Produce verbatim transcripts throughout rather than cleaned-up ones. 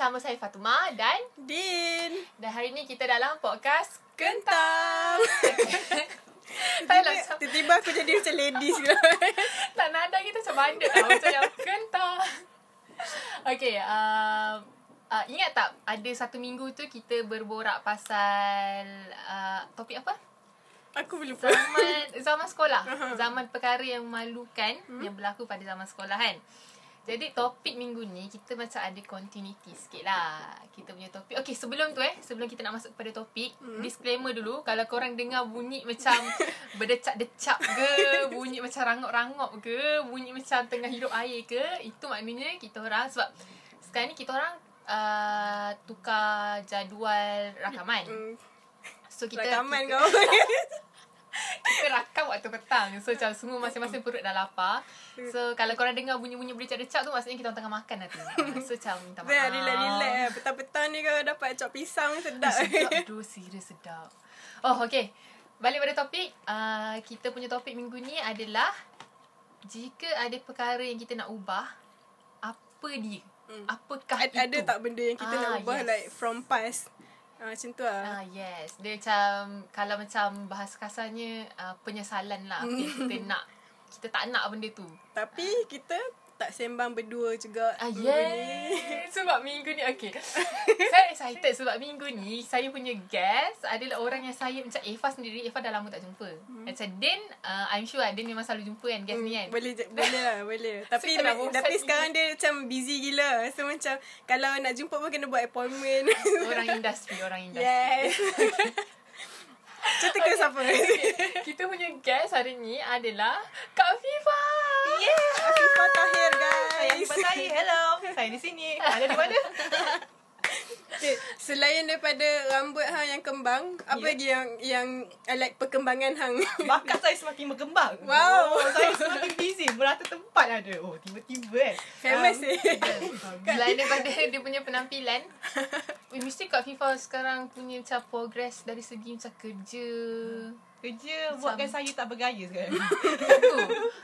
bersama saya Fatimah dan Din. Dan hari ni kita dalam podcast Kentang. Tiba-tiba aku jadi macam ladies ke. Tak nada kita macam mana tau. Macam yang Kentang. Okay. uh, uh, Ingat tak, ada satu minggu tu kita berborak pasal uh, topik apa? Aku lupa. Zaman, zaman sekolah. Uh-huh. Zaman perkara yang memalukan hmm? yang berlaku pada zaman sekolah kan. Jadi topik minggu ni kita macam ada continuity sikit lah. Kita punya topik. Okay, sebelum tu eh sebelum kita nak masuk kepada topik, hmm? disclaimer dulu. Kalau korang dengar bunyi macam berdecap-decap ke, bunyi macam rangok-rangok ke, bunyi macam tengah hidup air ke, itu maknanya kita orang, sebab sekarang ni kita orang uh, tukar jadual rakaman. Hmm. So kita rakaman kita, kau kita rakam waktu petang. So macam semua masing-masing perut dah lapar. So kalau korang dengar bunyi-bunyi berdecap-decap tu, maksudnya kita tengah makan nanti. So macam minta maaf. Relax-relax lah. Petang-petang ni kalau dapat cop pisang sedap. Sedap tu, serius sedap. Oh okay, balik pada topik. uh, Kita punya topik minggu ni adalah, jika ada perkara yang kita nak ubah, apa dia? Hmm. Apakah ada, itu? Ada tak benda yang kita ah, nak ubah? Yes. Like from past. Ah, macam tu lah. Ah, yes. Dia macam, kalau macam bahasa kasarnya, uh, penyesalan lah. Kita, kita nak, kita tak nak benda tu. Tapi ah. kita tak sembang berdua juga. Ah, yes. Sebab minggu ni, okay. Saya excited sebab minggu ni, saya punya guest adalah orang yang saya, macam Afifah sendiri, Afifah dah lama tak jumpa. Hmm. Macam Din, uh, I'm sure Din memang selalu jumpa kan, guest hmm. ni kan. Boleh, boleh lah, boleh. Tapi so, ma- tapi sekarang dia macam busy gila. So macam, kalau nak jumpa pun kena buat appointment. Orang industri, orang industri. Yes. Okay. Cerita okay. Siapa? Okay. Kita punya guest hari ni adalah Kak Afifah. Yeah, Afifah Tahir guys. Saya Afifah Tahir. Hello. Saya di sini. Ada di mana? Okay. Selain daripada rambut hang yang kembang, yeah. apa lagi yang yang I like perkembangan hang? Bakat saya semakin berkembang. Wow, oh, saya semakin busy. Berata tempat ada. Oh, tiba-tiba eh. Famous um, eh. Selain daripada dia punya penampilan, mesti Kak Afifah sekarang punya macam progress dari segi macam kerja. Hmm. Kerja macam buatkan saya tak bergaya sekarang.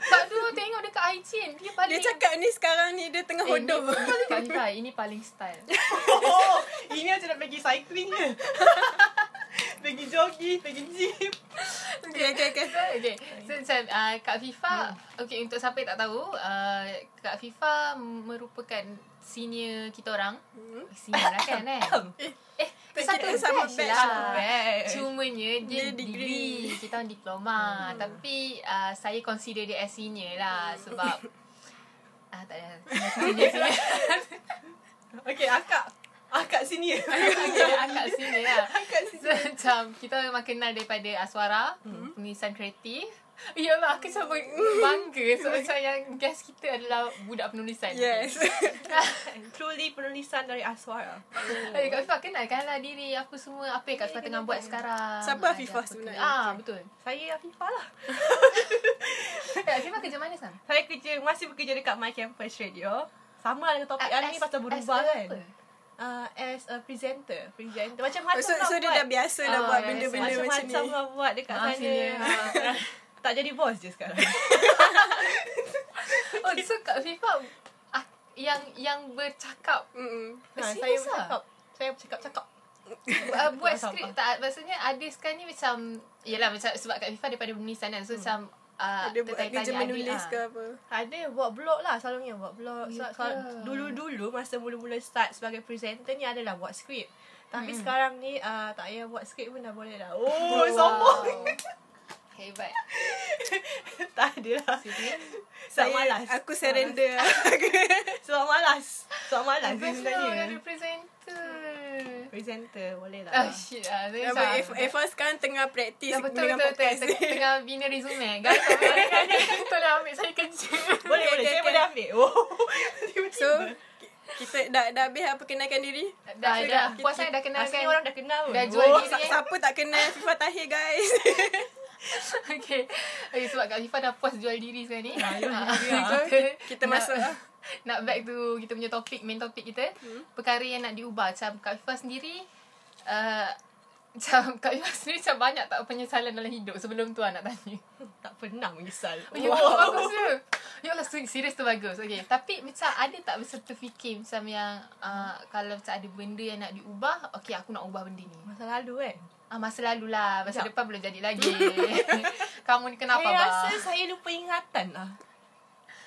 Tak tu tengok dekat I G N. Dia paling, dia cakap ni sekarang ni dia tengah eh, hodoh. Kak Afifah ini paling style. Oh, ini macam nak pergi cycling ke? Pergi jogging, pergi gym. Okay, okay, okay. Okay. So, macam uh, Kak Afifah, hmm. okay, untuk siapa yang tak tahu, uh, Kak Afifah merupakan senior kita orang. Hmm. Senior lah kan eh? Eh, satu sama batch lah. Cumanya dia, dia degree. degree Kita orang diploma. hmm. Tapi uh, saya consider dia as senior lah. Sebab ah, tak ada senior, senior. Okay, akak akak senior. Okay, akak senior lah. Akak senior. So, macam kita memang kenal daripada Aswara, hmm. pengisian kreatif. Iyalah, aku macam bangga. So macam yang guest kita adalah budak penulisan. Yes. Truly penulisan dari Aswara. Oh. Kak Afifah kenalkanlah diri apa semua, apa yang Kak Afifah tengah buat sekarang. Siapa Afifah sebenarnya? Ah, betul. Saya Afifah lah. Afifah kerja mana sekarang? Saya kerja, masih bekerja dekat My Campus Radio. Sama lah dengan topik hari ni pasal berubah kan. Uh, as a presenter, presenter macam macam so, so dia dah biasa dah buat benda-benda macam ni. Macam-macam lah buat dekat sana. Tak jadi bos je sekarang. Oh, so Kak Afifah ah, yang yang bercakap. Mm-hmm. Ha, saya bercakap. Saya bercakap-cakap. Uh, buat skrip tak, maksudnya ada sekarang ni macam, yalah macam sebab Kak Afifah daripada penulisan kan. So hmm. macam uh, ada buat kerja menulis ke apa? Ada buat blog lah, selalunya buat blog. So, selalu, dulu-dulu masa mula-mula start sebagai presenter ni adalah buat skrip. Tapi hmm. sekarang ni uh, tak payah buat skrip pun dah boleh dah. Oh, wow. Sombong. Hebat. Tak ada lah. Saya malas. Aku surrender. Sebab malas. Sebab malas. Aku sebenarnya ada presenter. Presenter boleh lah. Oh shit lah. Afifah sekarang tengah praktis. Betul-betul betul, tengah bina resume. Guys, betul lah ambil saya kerja. Boleh-boleh saya boleh ambil. So kita dah dah habis apa kenalkan diri? Dah dah. Puas saya dah kenalkan. Orang dah kenal. Dah jual diri. Siapa tak kenal Afifah Tahir guys? Okay. Okay, sebab Kak Afifah dah puas jual diri sekarang ni. Nah, nah, kita, kita masuk nak, nak back to kita punya topik, main topik kita. Hmm. Perkara yang nak diubah. Macam Kak Afifah sendiri, uh, Macam Kak Yuhah sendiri macam banyak tak penyesalan dalam hidup sebelum tu lah nak tanya? Tak pernah menyesal. Oh, wow. Wow, bagus tu. Ya Allah, serius tu bagus. Okay. Tapi macam ada tak berserta fikir macam yang uh, kalau macam ada benda yang nak diubah, okay aku nak ubah benda ni. Masa lalu kan? Eh? Ah, masa lalu lah. Masa Jap. depan belum jadi lagi. Kamu ni kenapa? Saya rasa bah? saya lupa ingatan lah.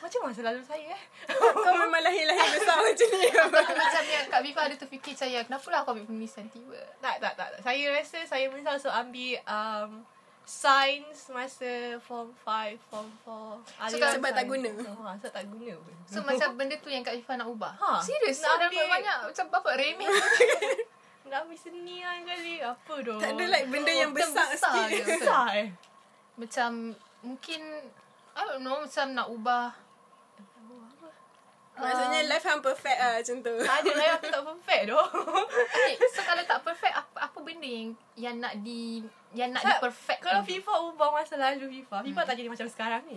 Macam masa lalu saya eh? Kau memang lahir-lahir besar macam ni. Macam yang Kak Afifah ada terfikir saya, kenapa lah kau ambil penulisan tiba? Tak, tak, tak, tak. Saya rasa saya menyesal so ambil um, sains masa form five, form four. So, sebab tak guna? Ha, sebab tak guna pun. So, macam benda tu yang Kak Afifah nak ubah? Ha, serius? Nak ambil banyak. Macam bapak remeh. Nak ambil seni lah kali. Apa doh? Tak ada like benda yang besar sikit. Besar eh? Macam mungkin, I don't know, macam nak ubah. Maksudnya life hang perfect lah macam tu. Tak ada lah, aku tak perfect doh. Okay, so kalau tak perfect, apa, apa benda yang, yang nak di yang nak so, di-perfect. Kalau Afifah ubah masa lalu Afifah, Afifah hmm. tak jadi macam sekarang ni.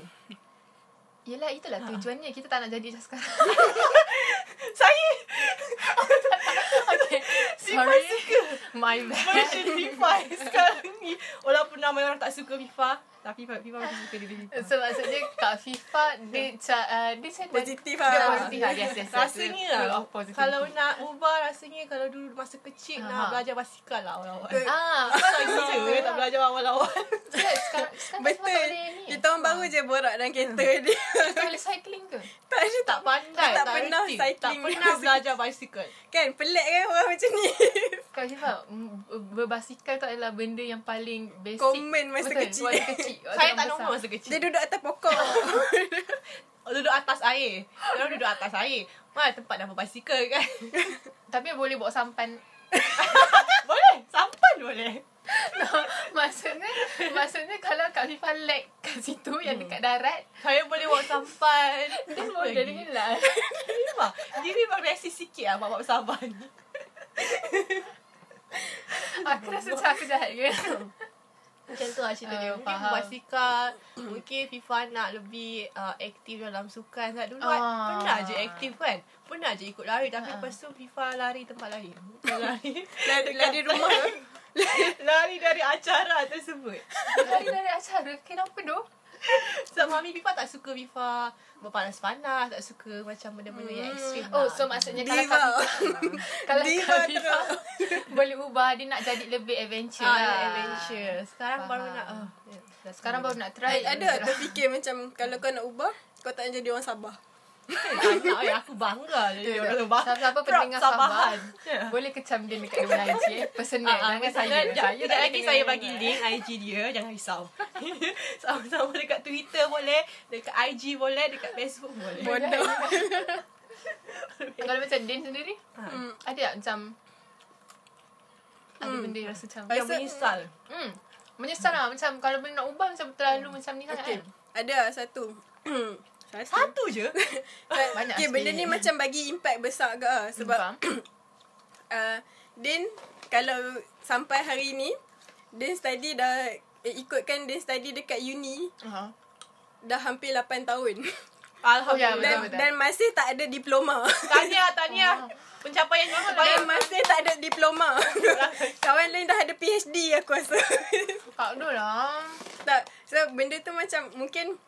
Yelah, itulah ha. tujuannya. Kita tak nak jadi macam sekarang. Saya okay, sorry, my bad. Version Afifah sekarang ni. Walaupun ramai orang tak suka Afifah, tapi Afifah macam suka diri Afifah. So maksudnya Kak Afifah dia, uh, dia positif lah. Dia positif lah. Yes, yes, yes. Rasanya lah kalau nak ubah, rasanya kalau dulu masa kecil uh-huh. nak belajar basikal lah awal-awal. Ah, pasal kita tak belajar awal-awal. Yes, sekarang, sekarang betul. Kita orang baru je borak dalam kereta dia. Kita boleh cycling ke? Tak, dia tak pandai. Dia tak pernah cycling. Tak pernah belajar basikal. Kan, pelik kan orang macam ni. Kak Afifah, berbasikal tu adalah benda yang paling basic. Komen masa kecil. Masa kecil. Saya tak nombor masa kecil. Dia duduk atas pokok. Duduk atas air. Dia duduk atas air. Mana tempat nak berbasikal kan. Tapi boleh bawa sampan. Boleh? Sampan boleh? No, maksudnya maksudnya kalau Kak Afifah lag kat situ hmm. yang dekat darat, saya boleh bawa sampan. Dia model ni lah. Dia memang reaksi sikit lah bawa bersabar ni. Aku rasa macam aku jahat ke? Macam tu lah cerita dia. Mungkin berbasikal. Mungkin Afifah nak lebih uh, aktif dalam sukan. Sebab dulu ah. pernah je aktif kan. Pernah je ikut lari. Tapi ah. lepas tu Afifah lari tempat lain. Lari lari, lari rumah. Lari dari acara tersebut. Lari dari acara? Kenapa doh? Sebab so, mami Afifah tak suka Afifah berpanas-panas. Tak suka macam benda-benda hmm. yang ekstrim. Oh, so maksudnya Diva. Kalau Afifah kalau Afifah boleh ubah, dia nak jadi lebih adventure ah, lah. Adventure. Sekarang Faham. baru nak oh, yeah. Sekarang baru nak try. Ay, ada tak fikir macam kalau kau nak ubah, kau tak nak jadi orang Sabah? Anak, ay, aku bangga jadi orang Sabah. Siapa-siapa pendengar Sabah yeah. boleh kecam dia dekat dengan I G eh. Personal uh, jangan saya. Sekejap lagi saya bagi link I G dia. Jangan risau. Sama-sama dekat Twitter boleh, dekat I G boleh, dekat Facebook boleh. Bodoh. Kalau macam Din sendiri ha. hmm, ada tak macam hmm. ada benda yang rasa macam yang menyesal hmm. menyesal hmm. lah macam kalau benda nak ubah macam terlalu hmm. macam ni sangat okay. kan. Ada satu Satu, Satu je? Banyak okay, benda ni macam bagi impact besar ke lah. Sebab uh, Din kalau sampai hari ni Din study dah eh, ikutkan Din study dekat uni uh-huh. dah hampir lapan tahun. Alhamdulillah. Dan, betul, betul. dan masih tak ada diploma. Tahniah, tahniah. Oh. Pencapaian yang terbaik. Dan masih tak ada diploma. Kawan lain dah ada P H D aku rasa. Tak ada lah. Tak. So benda tu macam mungkin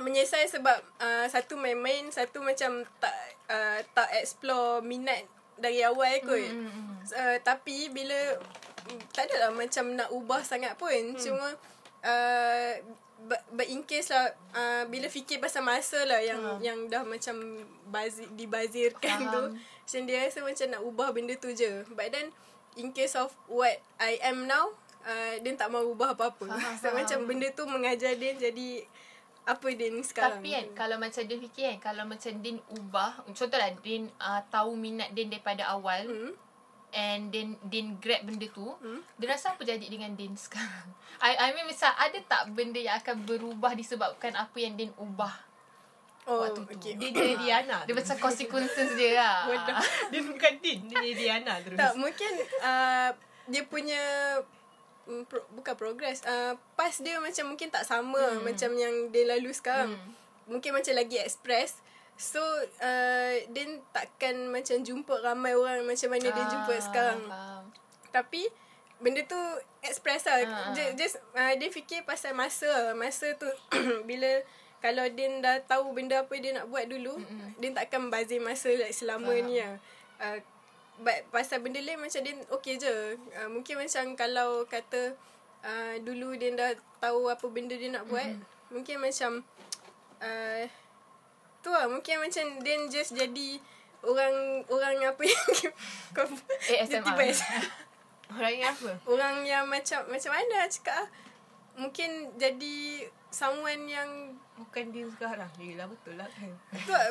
menyesal sebab uh, satu main-main, satu macam tak uh, tak explore minat dari awal kot. Mm. Uh, tapi bila tak adalah macam nak ubah sangat pun. Mm. Cuma uh, but in case lah uh, bila fikir pasal masa lah yang hmm. yang dah macam bazir, dibazirkan Faham. tu macam dia rasa macam nak ubah benda tu je. But then in case of what I am now, uh, dia tak mau ubah apa-apa. Faham. So Faham. macam benda tu mengajar dia jadi apa Din sekarang. Tapi kan kalau macam dia fikir kan, kalau macam Din ubah, contohlah Din uh, tahu minat Din daripada awal hmm. and Din Din grab benda tu, hmm. dia rasa apa jadi dengan Din sekarang? I, I mean misal ada tak benda yang akan berubah disebabkan apa yang Din ubah? Oh, waktu tu okay. Dia jadi Diana. Dia macam consequences dia lah. Dia bukan Din, dia jadi Diana terus. Tak, mungkin uh, dia punya Pro, bukan progress uh, pass dia macam mungkin tak sama hmm. macam yang dia lalu sekarang. hmm. Mungkin macam lagi express. So uh, dia takkan macam jumpa ramai orang macam mana ah, dia jumpa sekarang. Faham. Tapi benda tu express lah. Uh. Just, just uh, dia fikir pasal masa. Masa tu bila kalau dia dah tahu benda apa dia nak buat dulu, mm-hmm. dia takkan bazir masa like selama uh. ni lah. Uh, but pasal benda lain macam dia okey je. Uh, mungkin macam kalau kata uh, dulu dia dah tahu apa benda dia nak buat, mm-hmm. mungkin macam uh, tu lah. Mungkin macam dia just jadi orang orang apa yang A S M R. Orang yang apa? Orang yang macam macam mana cakap, mungkin jadi someone yang bukan dia sekarang. Yelah betul lah kan. Betul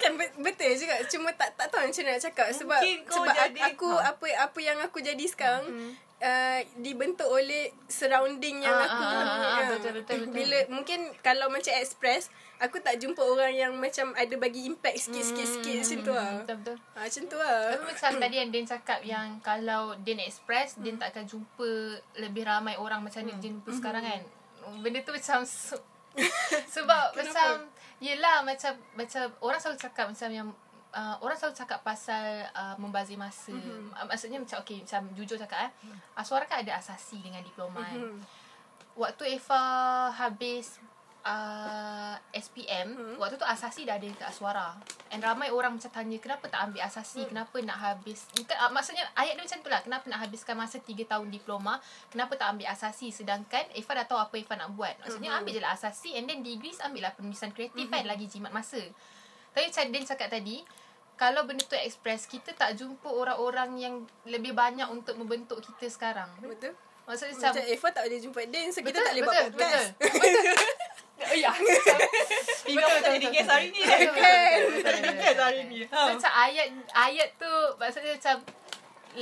kan, betul juga. Cuma tak tak tahu macam mana nak cakap sebab sebab aku kau. apa apa yang aku jadi sekarang mm-hmm. uh, dibentuk oleh surrounding yang ah, aku. Ah, ah, ah, betul, betul, betul. Bila mungkin kalau macam express, aku tak jumpa orang yang macam ada bagi impact sikit-sikit-sikit mm, macam tu lah. Betul-betul. Ha, macam tu lah. Tapi macam tadi yang Din cakap yang kalau Din express, mm. Din takkan jumpa lebih ramai orang macam mm. Din jumpa mm-hmm. sekarang kan. Benda tu macam se- sebab macam yelah macam macam orang selalu cakap macam yang uh, orang selalu cakap pasal uh, membazir masa. Mm-hmm. Maksudnya macam okey macam jujur cakap eh. Mm. Aswara kan ada asasi dengan diploma. Mm-hmm. Waktu Afifah habis Uh, S P M hmm. waktu tu asasi dah ada dekat Aswara. And ramai orang macam tanya kenapa tak ambil asasi, hmm. kenapa nak habis bukan, uh, maksudnya ayat dia macam tu lah. Kenapa nak habiskan masa tiga tahun diploma, kenapa tak ambil asasi? Sedangkan Afifah dah tahu apa Afifah nak buat. Maksudnya hmm. ambil je lah asasi. And then degree ambil lah penulisan kreatif hmm. kan, lagi jimat masa. Tapi macam Din cakap tadi, kalau benda tu express, kita tak jumpa orang-orang yang lebih banyak untuk membentuk kita sekarang. Betul. Maksudnya macam Afifah tak boleh jumpa Din, so betul, kita tak boleh buat podcast. Betul, betul. Oh ya. Tiga pun tak jadi kes hari ni. Kan. Tak jadi kes hari ni. Macam ayat ayat tu maksudnya macam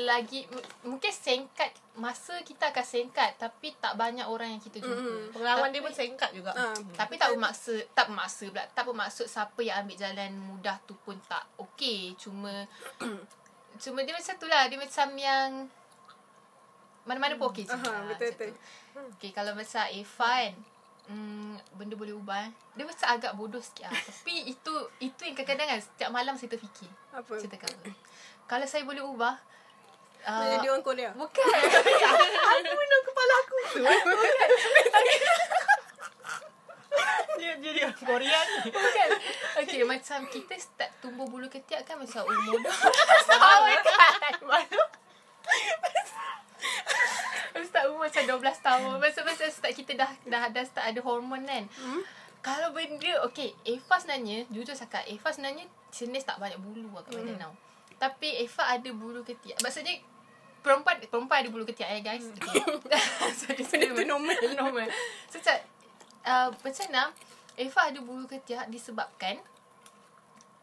lagi mungkin singkat, masa kita akan singkat tapi tak banyak orang yang kita jumpa. Mm-hmm. Pengalaman tapi, dia pun singkat juga. Uh, tapi tak bermaksa tak bermaksa pula. Tak bermaksud siapa yang ambil jalan mudah tu pun tak okey. Cuma cuma dia macam tu lah. Dia macam yang mana-mana pun okey je. Uh-huh, betul-betul. Okey, kalau macam Afifah kan, Hmm, benda boleh ubah eh. Dia macam agak bodoh sikit lah. Tapi itu itu yang kadang-kadang kan setiap malam saya terfikir. Apa? Saya terkata, kalau saya boleh ubah uh, jadi orang Korea? Bukan. Aku nak kepala aku tu. Bukan. Dia jadi orang Korea ni. Bukan. Okay, macam kita start tumbuh bulu ketiak kan macam umur dah. Sama kan. Malu. Start umur macam dua belas tahun. Masa-masa start kita dah dah dah start ada hormon kan. Hmm? Kalau benda okey, Afifah sebenarnya jujur cakap, Afifah sebenarnya jenis tak banyak bulu lah kat badan hmm. tau. Tapi Afifah ada bulu ketiak. Maksudnya perempuan perempuan ada bulu ketiak ya eh, guys. Okey. Itu normal, normal. So cak uh, macam mana Afifah ada bulu ketiak disebabkan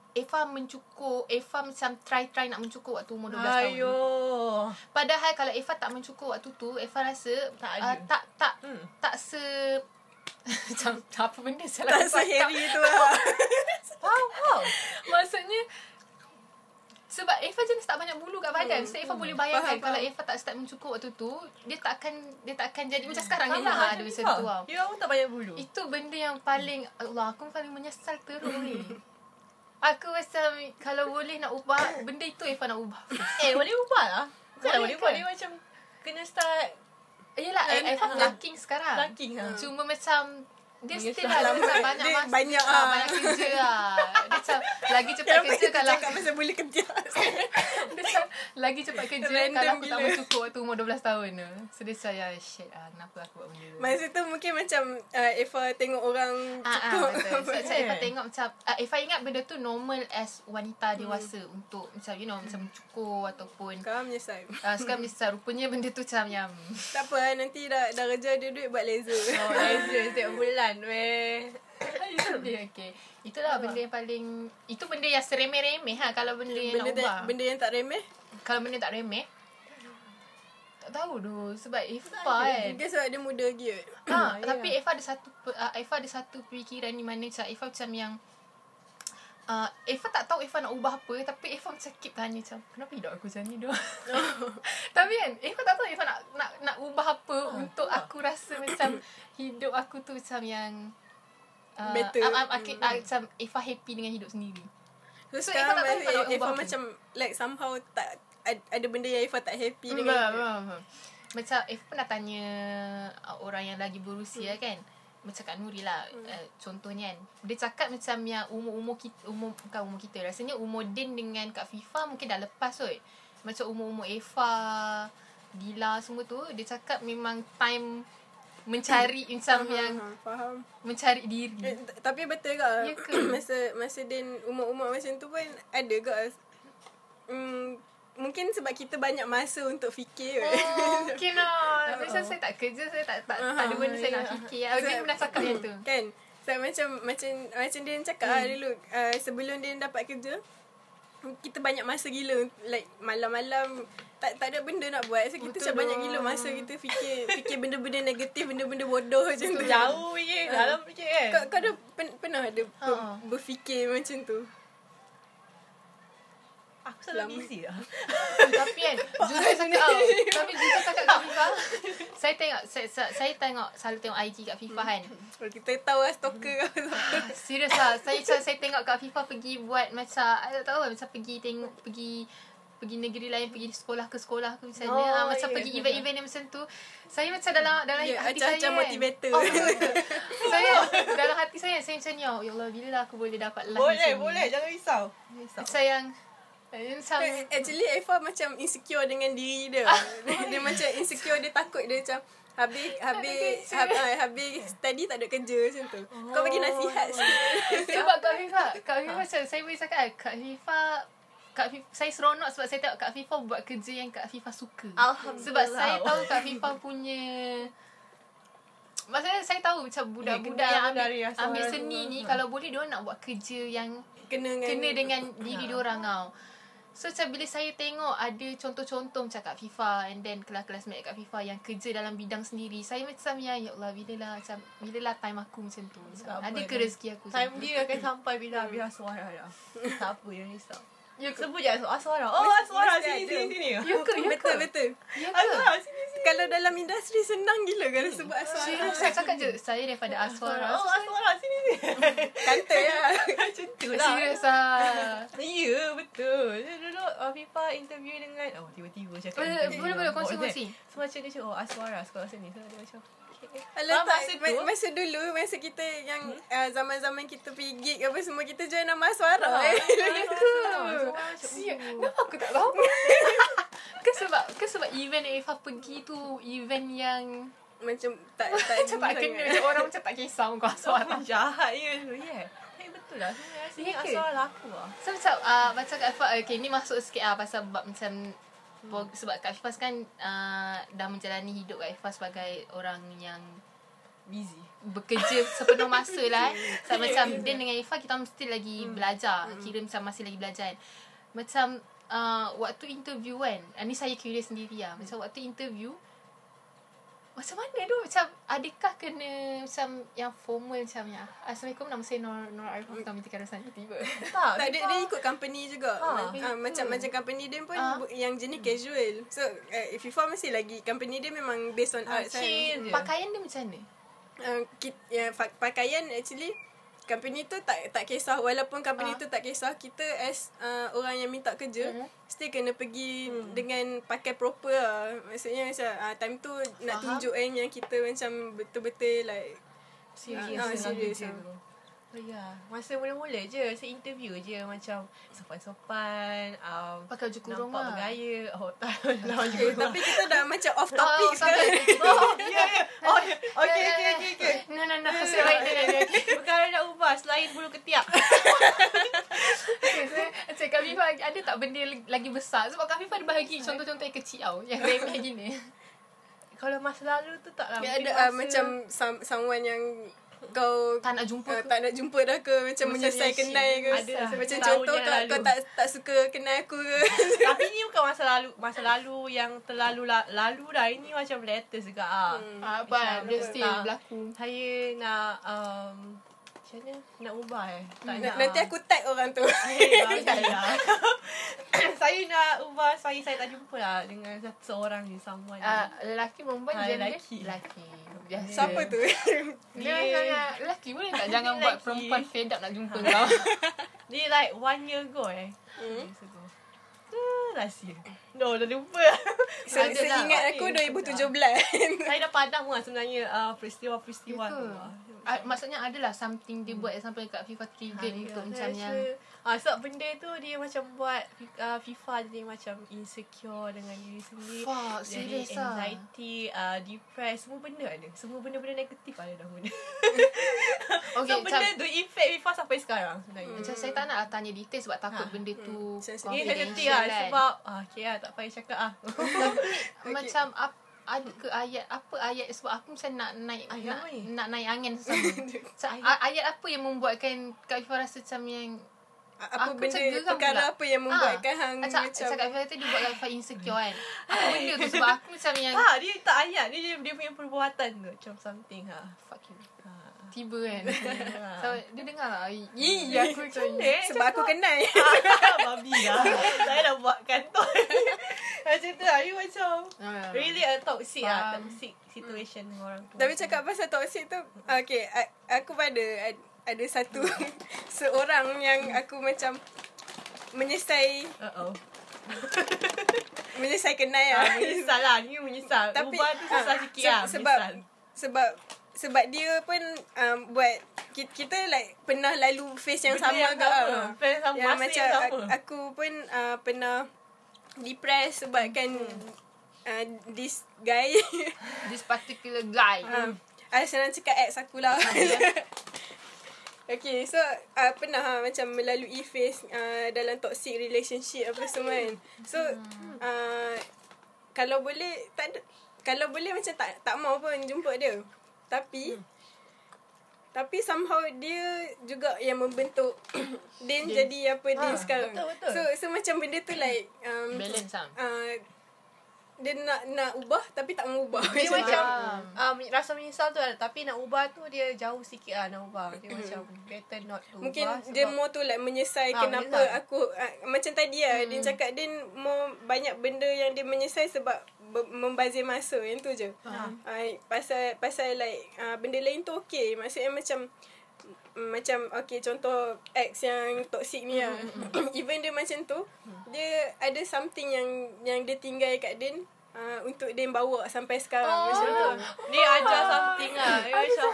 Afifah mencukur. Afifah macam try-try nak mencukur waktu umur dua belas tahun. Ayo. Padahal kalau Afifah tak mencukur waktu tu, Afifah rasa tak uh, tak tak hmm. tak se macam apa benda salah. Tak seheri tu lah. Wow, wow. Maksudnya sebab Afifah jenis tak banyak bulu kat badan. Hmm. So Afifah hmm. boleh bayangkan faham, kalau Afifah tak start mencukur waktu tu, dia takkan dia takkan jadi hmm. macam sekarang ni lah. Dia macam tu lah. Ya, awak tak banyak bulu. Itu benda yang paling Allah, aku paling menyesal teruk ni. Aku rasa kalau boleh nak ubah benda itu, Afifah nak ubah. Eh, boleh ubah lah. Bukan boleh ubah, dia macam kena start. Yelah, Afifah plucking sekarang. Plucking lah. Cuma macam dia still lah banyak masa. Banyak lah. Banyak kerja lah. Dia macam lagi cepat kerja kalau cakap masa boleh kerja. Dia macam lagi cepat kerja kalau aku tak mencukur waktu umur dua belas tahun tu. So dia saya shit lah, kenapa aku buat benda tu. Masa tu mungkin macam Afifah tengok orang cukur. So Afifah tengok macam Afifah ingat benda tu normal as wanita dewasa untuk macam you know macam mencukur ataupun. Sekarang menyesal. Sekarang menyesal. Rupanya benda tu macam yang tak apa lah, nanti dah kerja ada duit buat laser. Oh laser setiap bulan. Weh. Okay. Itulah apa? Benda yang paling, itu benda yang seremeh-remeh ha. Kalau benda, benda yang nak ubah tak, benda yang tak remeh. Kalau benda tak remeh, tak tahu tu. Sebab Afifah kan, dia sebab dia muda gila ha, yeah. Tapi Afifah ada satu uh, Afifah ada satu pemikiran ni mana macam Afifah macam yang Uh, Afifah tak tahu Afifah nak ubah apa. Tapi Afifah macam keep tanya macam, kenapa hidup aku macam ni doh. Tapi kan Afifah tak tahu Afifah nak nak nak ubah apa ha, untuk tak. Aku rasa macam hidup aku tu macam yang uh, better. I'm, I'm, okay, mm. Macam Afifah happy dengan hidup sendiri. So, so Afifah tak tahu Afifah nak ubah macam like somehow tak ada benda yang Afifah tak happy mm, dengan. Faham, faham. macam Eva pernah tanya orang yang lagi berusia hmm. kan, macam Kak Nuri lah hmm. uh, contohnya kan, dia cakap macam yang umur-umur kita, umur, bukan umur kita, rasanya umur Din dengan Kak Fifa mungkin dah lepas kot. Macam umur-umur Eva, Dila semua tu, dia cakap memang time mencari insan uh-huh, yang uh-huh, faham, mencari diri. Eh, t- tapi betul ke? Ya ke? masa masa Din umur-umur macam tu pun ada ke? Hmm, mungkin sebab kita banyak masa untuk fikir. Oh, mungkin lah. Tapi saya tak kerja, saya tak tak, uh-huh, tak ada benda yeah. saya nak fikir. So, Din pernah cakap yang tu. Kan? So, macam macam macam Din cakap hmm. dulu uh, sebelum Din dapat kerja, kita banyak masa gila, like malam-malam tak tak ada benda nak buat. So kita macam banyak gila masa kita fikir fikir benda-benda negatif, benda-benda bodoh macam tu. Jauh fikir, uh. dalam fikir kan. Kau, kau dah pen, pernah ada uh. berfikir macam tu? Aku selalu busy lah. Tapi kan jujur cakap oh, Tapi jujur cakap Kak Fifah, Saya tengok Saya, saya tengok selalu tengok I G Kak Fifah kan. Kita tahu lah stalker kau. Serius lah. Saya saya tengok Kak Fifah pergi buat macam I tak tahu macam pergi tengok, Pergi Pergi negeri lain, pergi sekolah ke sekolah ke misalnya, oh, ha, macam yeah. pergi event-event yang macam tu. Saya macam dalam dalam yeah, hati saya macam motivator. Oh, saya dalam hati saya saya macam ni, oh, ya Allah, bila lah aku boleh dapat live. Boleh boleh ni. Jangan risau, risau. Sayang. Actually Eva macam insecure dengan diri dia. Dia macam insecure, dia takut dia macam habis habis habis, habis study tak ada kerja macam tu. Oh. Kau bagi nasihat sikit. Sebab Kak Fifah, Kak Fifah macam saya boleh cakap Kak Fifah, Kak Fifah saya seronok sebab saya tahu Kak Fifah buat kerja yang Kak Fifah suka. Sebab saya tahu Kak Fifah punya, maksudnya saya tahu macam budak-budak yang ambil, ambil seni ni kalau boleh dia nak buat kerja yang kena dengan, kena dengan diri dia orang tau. So macam bila saya tengok ada contoh-contoh macam Kak Fifah and then kelas-kelas mate Kak Fifah yang kerja dalam bidang sendiri, saya macam ya, ya Allah, bila lah macam bila lah time aku macam tu, macam ada ke rezeki aku time tu. Dia akan sampai bila habis Aswara dah. Tak apa, yang risau ya, sebut je Aswara. Oh, Aswara sini, sini sini sini. Betul-betul Aswara sini sini. Kalau dalam industri senang gila kalau sebut Aswara. Serius saya cakap je, saya daripada Aswara. Oh, Aswara sini sini. Kantor lah macam tu lah. Serius lah. Ya betul. Dulu Afifah interview dengan, oh tiba-tiba cakap boleh-boleh kongsi-kongsi. So macam dia cakap oh Aswara sekolah sini. So dia macam alah, masa, ma- masa dulu masa kita yang hmm? uh, zaman-zaman kita pergi gig apa semua, kita join nama Aswara. Kenapa aku tak tahu? Ke sebab ke sebab event Eva pergi tu event yang macam tak tak tak kena, macam orang macam tak kisah kau Aswara. Jahat ya tu ya. Betul lah sebenarnya. Sini Aswara aku ah. So macam uh, macam Kak Fifah, okey ni masuk sikit ah pasal bab macam Hmm. sebab Kak Fifah kan uh, dah menjalani hidup Kak Fifah sebagai orang yang busy, bekerja sepenuh masa lah. So, macam Din dengan Fifah kita mesti lagi hmm. belajar, hmm. kira macam masih lagi belajar kan. Macam uh, waktu interview kan, ni saya curious sendiri lah. Macam hmm. waktu interview macam mana tu, macam adakah kena macam yang formal macam ya, Assalamualaikum, nama saya Nur Nur Arifah, kami di kawasan tiba. Tak, tak dia, dia ikut company juga. Ha, ha, macam hmm. macam company dia pun ha? yang jenis hmm. casual. So uh, if you form mesti lagi company dia memang based on art. Pakaian dia macam mana? Uh, kit, ya, pakaian actually company tu tak tak kisah, walaupun company ha. tu tak kisah, kita as uh, orang yang minta kerja uh-huh. still kena pergi hmm. dengan pakai proper lah. Maksudnya macam uh, time tu faham, nak tunjuk kan yang kita macam betul-betul like serius, uh, serius lah. Oh ya, yeah. masa mula-mula je, saya interview je macam sopan-sopan, um, pakai baju kurung lah, nampak bergaya. Oh, tak, okay, tapi kita dah macam off topic sekarang. Oh, ya, ya. Okay, okay, okay. No, no, no. Perkara nak ubah selain bulu ketiak. Macam Kak Fifah ada tak benda lagi besar? Sebab Kak Fifah ada bahagi contoh-contoh yang kecil tau, yang remeh gini. Kalau masa lalu tu tak lah. Ada macam someone yang kau tak nak jumpa uh, tak nak jumpa dah ke, macam menyesal kenal ke, ada, macam contoh kau, kau tak tak suka kenal aku ke. Tapi ni bukan masa lalu masa lalu yang terlalu la, lalu dah. Ini macam latest juga ah hmm. apa dia still berlaku. Saya nak um, macam mana nak ubah eh tak nak, nanti aku tag orang tu. Saya nak ubah, saya saya tak jumpa lah dengan seorang ni, someone uh, lelaki perempuan jenis lelaki lelaki biasa. Siapa tu? Dia sangat lelaki boleh tak? Jangan buat perempuan fed up nak jumpa kau. Dia like one year ago eh. Mm. Itu rahsia. No, dah lupa. So, seingat aku dua ribu tujuh belas. Saya dah padam lah sebenarnya uh, peristiwa-peristiwa tu. Uh, maksudnya adalah something dia buat sampai kat FIFA trigger untuk macam yang ah, sebab benda tu dia macam buat uh, FIFA jadi macam insecure dengan diri sendiri. Fuck, jadi anxiety, uh, depressed, semua benda ada. Semua benda-benda negatif ada dalam benda. Okay, so benda tu effect FIFA sampai sekarang sebenarnya. Macam hmm. saya tak nak tanya detail sebab takut ha. benda tu hmm. confidential lah, kan. Sebab ah, okay lah, tak payah cakap ah. Tapi okay. macam apa ada ke ayat, apa ayat, sebab aku macam nak naik ayat nak, nak naik angin sesama. Ayat apa yang membuatkan Kak Ifah rasa macam yang apa aku benda perkara pula. Apa yang membuatkan ha. hang macam macam Kak Ifah kata dia buat Kak Ifah insecure kan. Apa benda tu sebab aku macam yang tak, dia tak ayat, dia dia punya perbuatan tu macam something ha fuck you ha. tiba kan. So dia dengar lah. Yee, aku macam sebab aku kenal babi lah. Saya dah buat kantor. Macam tu lah. You macam uh, really a toxic um, lah. Toxic situation mm. dengan orang tu. Tapi cakap pasal toxic tu, okay, aku pada ada satu seorang yang aku macam menyesai. Uh-oh. Menyesai kenal lah. uh, Menyesal lah. You menyesal. Tapi ubah tu susah uh, sikit se- lah. Sebab Sebab Sebab dia pun um, buat kita, kita like pernah lalu phase yang benda sama yang agak sama. Lah. Phase sama, yang macam yang sama. Aku pun uh, pernah depressed sebabkan hmm. uh, this guy, this particular guy. Ah, uh, senang cakap ex aku lah. Okay, so uh, pernah ha, macam melalui phase uh, dalam toxic relationship apa semua kan. So uh, kalau boleh tak ada, kalau boleh macam tak tak mau pun jumpa dia. Tapi hmm. Tapi somehow dia juga yang membentuk Din yeah. jadi apa ha, Din sekarang. Betul, betul. So, so macam benda tu like um, balance lah uh, dia nak nak ubah tapi tak mau ubah. Dia macam um, rasa menyesal tu lah, tapi nak ubah tu dia jauh sikit lah nak ubah. Dia macam better not to mungkin ubah. Mungkin dia more tu like menyesal ha, kenapa menyesal. Aku uh, macam tadi lah hmm. Din cakap Din more banyak benda yang dia menyesal sebab membazir masa. Yang tu je ha. uh, Pasal Pasal like uh, benda lain tu okay. Maksudnya macam Macam okay, contoh ex yang toxic ni lah. Even dia macam tu, dia ada something yang Yang dia tinggal kat Din uh, untuk Din bawa sampai sekarang. oh. Macam tu dia ajar something lah. Dia macam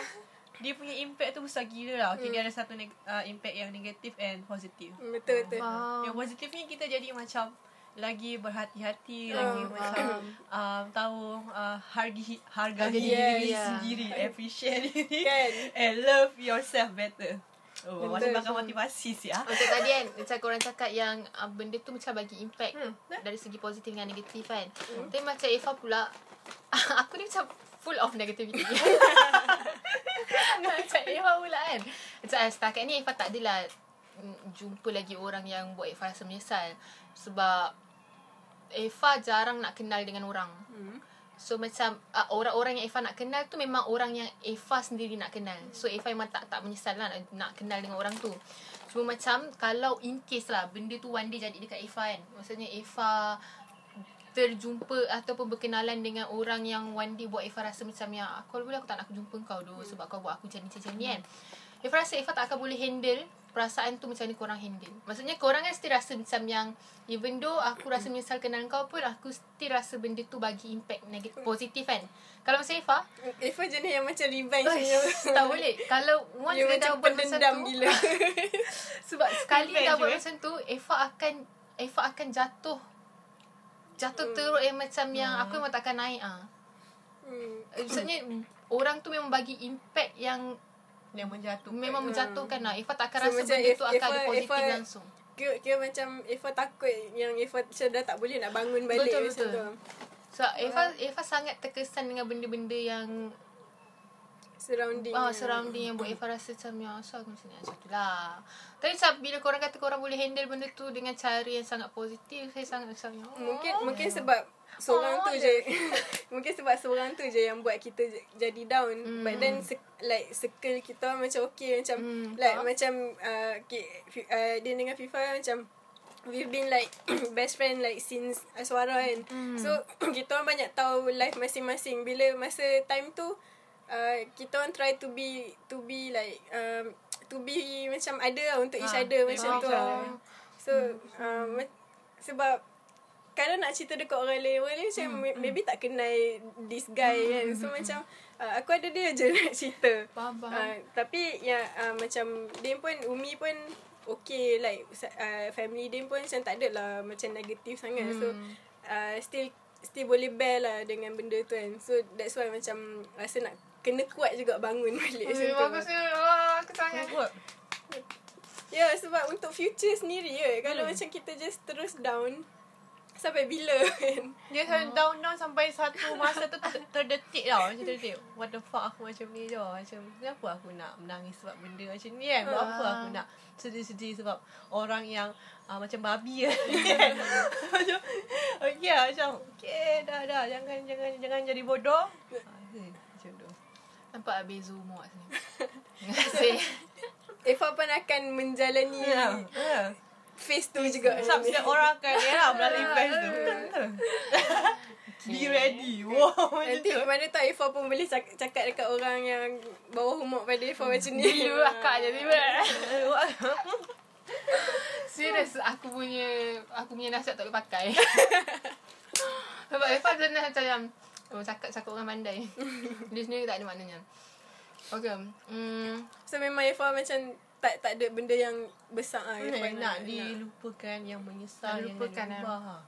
dia punya impact tu besar gila lah. Okay, hmm. dia ada satu neg- uh, impact yang negatif and positif. Betul-betul. wow. Yang positif ni kita jadi macam lagi berhati-hati, oh, lagi macam um, um, tahu uh, hargi, harga harga yeah, diri yeah. sendiri, appreciate diri kan, and love yourself better. Oh, macam bakal motivasi sih ah. Macam tadi kan, macam korang cakap yang uh, benda tu macam bagi impact hmm. dari segi positif dan negatif kan. Hmm. Tapi macam Eva pula, aku ni macam full of negativity. Macam Eva pula kan. Macam setakat ni Eva tak adalah jumpa lagi orang yang buat Eva rasa menyesal. Sebab Eva jarang nak kenal dengan orang. Hmm. So macam uh, orang-orang yang Eva nak kenal tu memang orang yang Eva sendiri nak kenal. So Eva memang tak tak menyesal lah nak, nak kenal dengan orang tu. Cuma macam kalau in case lah benda tu one day jadi dekat Eva kan. Maksudnya Eva terjumpa ataupun berkenalan dengan orang yang one day buat Eva rasa macam yang kalau boleh aku tak nak jumpa kau doh hmm. sebab kau buat aku macam ni kan. Eva rasa Eva tak akan boleh handle perasaan tu macam ni korang handle. Maksudnya korang kan still rasa macam yang even though aku rasa menyesal kenal kau pun, aku still rasa benda tu bagi impact negatif positif kan. Kalau macam Eva, Eva jenis yang macam revenge. Oh, tak boleh. Kalau once dia dah buat macam tu gila. Sebab sekali revenge dah buat macam tu, Eva akan Eva akan jatuh jatuh hmm. teruk yang macam hmm. yang aku memang takkan naik ah. Hmm. Maksudnya orang tu memang bagi impact yang yang menjatuhkan. Memang menjatuhkan lah. Eva tak akan so, rasa benda tu akan ada positif Eva, langsung. Kira, kira macam Eva takut yang Eva dah tak boleh nak bangun balik. Betul, macam betul. tu. So Eva, Eva sangat terkesan dengan benda-benda yang surrounding. Ah, surrounding yang buat Eva rasa macam ya, so aku macam ni macam tu lah. Tapi macam bila korang kata korang boleh handle benda tu dengan cara yang sangat positif, saya sangat macam oh, Mungkin oh, mungkin yeah. sebab seorang oh, tu je mungkin sebab seorang tu je yang buat kita jadi down. mm. But then like circle kita macam okay, macam mm, like tak? macam uh, okay, uh, dia dengan FIFA macam we've been like best friend like since Aswara kan. mm. So kita orang banyak tahu life masing-masing. Bila masa time tu uh, kita orang try to be to be like um, to be macam ada lah untuk ha, each other macam tu lah. So uh, Sebab kalau nak cerita dekat orang lain, orang lain macam hmm, maybe hmm. tak kenal this guy hmm, kan. So hmm, macam uh, aku ada dia je nak cerita. Faham, faham. Uh, Tapi yang uh, macam dia pun, Umi pun okay, like uh, family dia pun macam tak ada lah macam negatif sangat. hmm. So uh, still still boleh bear lah dengan benda tu kan. So that's why macam rasa nak kena kuat juga bangun balik. Ui, bagusnya lah aku sangat kuat. Ya, yeah, sebab untuk future sendiri ya. hmm. Kalau macam kita just terus down sampai bila kan? Dia selalu oh. down-down sampai satu masa tu ter- terdetik tau. Macam terdetik, what the fuck aku macam ni je. Macam kenapa aku nak menangis sebab benda macam ni kan. Buat apa aku nak sedih-sedih sebab orang yang uh, macam babi kan. Macam okay lah, macam okay dah dah jangan jangan jangan jadi bodoh. Macam tu nampak habis zoom out sini. Terima kasih. Effa pun akan menjalani yeah. Yeah. Face tu face juga. Sebab setiap orang akan ya lah melalui face tu. Okay. Be ready. Wow. Nanti mana tahu Effa pun boleh cakap, cakap dekat orang yang bawah umur pada Effa macam ni. Dulu akak je tiba. Serius aku punya, aku punya nasihat tak boleh pakai. Sebab Effa jenis macam oh, cakap-cakap orang pandai. Dia sendiri tak ada maknanya. Okay. Hmm. So memang Effa macam tak tak ada benda yang besar lah. Yang nak, nak dilupakan, nak. Yang menyesal, yang nak diubah.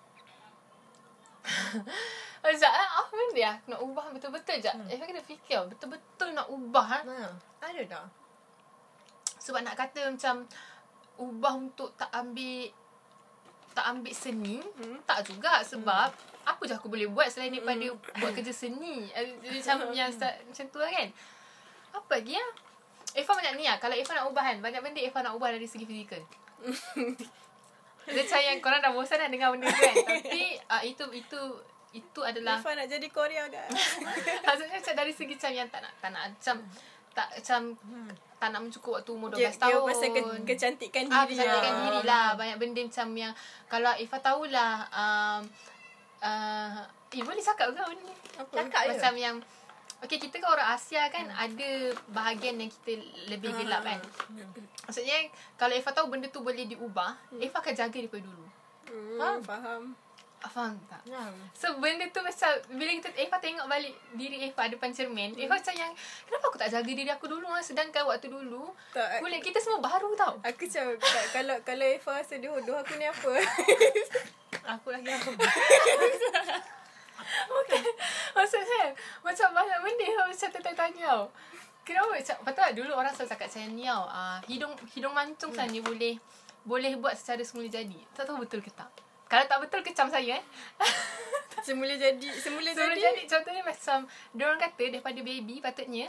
Sekejap lah, apa benda lah nak ubah betul-betul sekejap. hmm. Effa kena fikir betul-betul nak ubah lah. hmm. Ada tak? Sebab nak kata macam ubah untuk tak ambil, tak ambil seni, hmm. tak juga. Sebab hmm. apa je aku boleh buat selain daripada hmm. buat kerja seni. Macam yang start, macam tu lah kan. Apa lagi lah Effa banyak ni lah. Kalau Effa nak ubah kan, banyak benda Effa nak ubah dari segi fizikal. Dia sayang korang dah bosan dah dengar benda tu kan. Tapi uh, itu itu itu adalah Effa nak jadi Korea kan. Maksudnya macam dari segi macam yang tak nak, tak nak macam tak macam hmm. tak nak mencukup waktu umur dua belas dia, tahun. Dia pasal ke- kecantikan diri. Ah, kecantikan ya. diri lah. Banyak benda macam yang kalau Effa tahulah um, uh, eh boleh cakap ke benda ni? Cakap je. Macam yang okay, kita kan orang Asia kan, hmm. ada bahagian yang kita lebih gelap kan. hmm. Maksudnya kalau Effa tahu benda tu boleh diubah, hmm. Effa akan jaga daripada dulu. hmm, ha? Faham. Faham tak? Hmm. So benda tu macam bila kita Effa tengok balik diri Effa depan cermin, hmm. Effa macam yang kenapa aku tak jaga diri aku dulu lah? Sedangkan waktu dulu tak, kulit kita semua baru tau. Aku macam kalau kalau Effa rasa doh aku ni apa. Aku lagi apa. Bukan. Maksudnya macam banyak benda macam tertanya tau. Kenapa macam patut tak dulu orang selalu cakap macam ni tau. uh, Hidung hidung mancung hmm. sebenarnya boleh Boleh buat secara semula jadi. Tak tahu betul ke tak? Kalau tak betul kecam saya eh. Semula jadi Semula, semula jadi. jadi Contohnya macam diorang kata daripada baby patutnya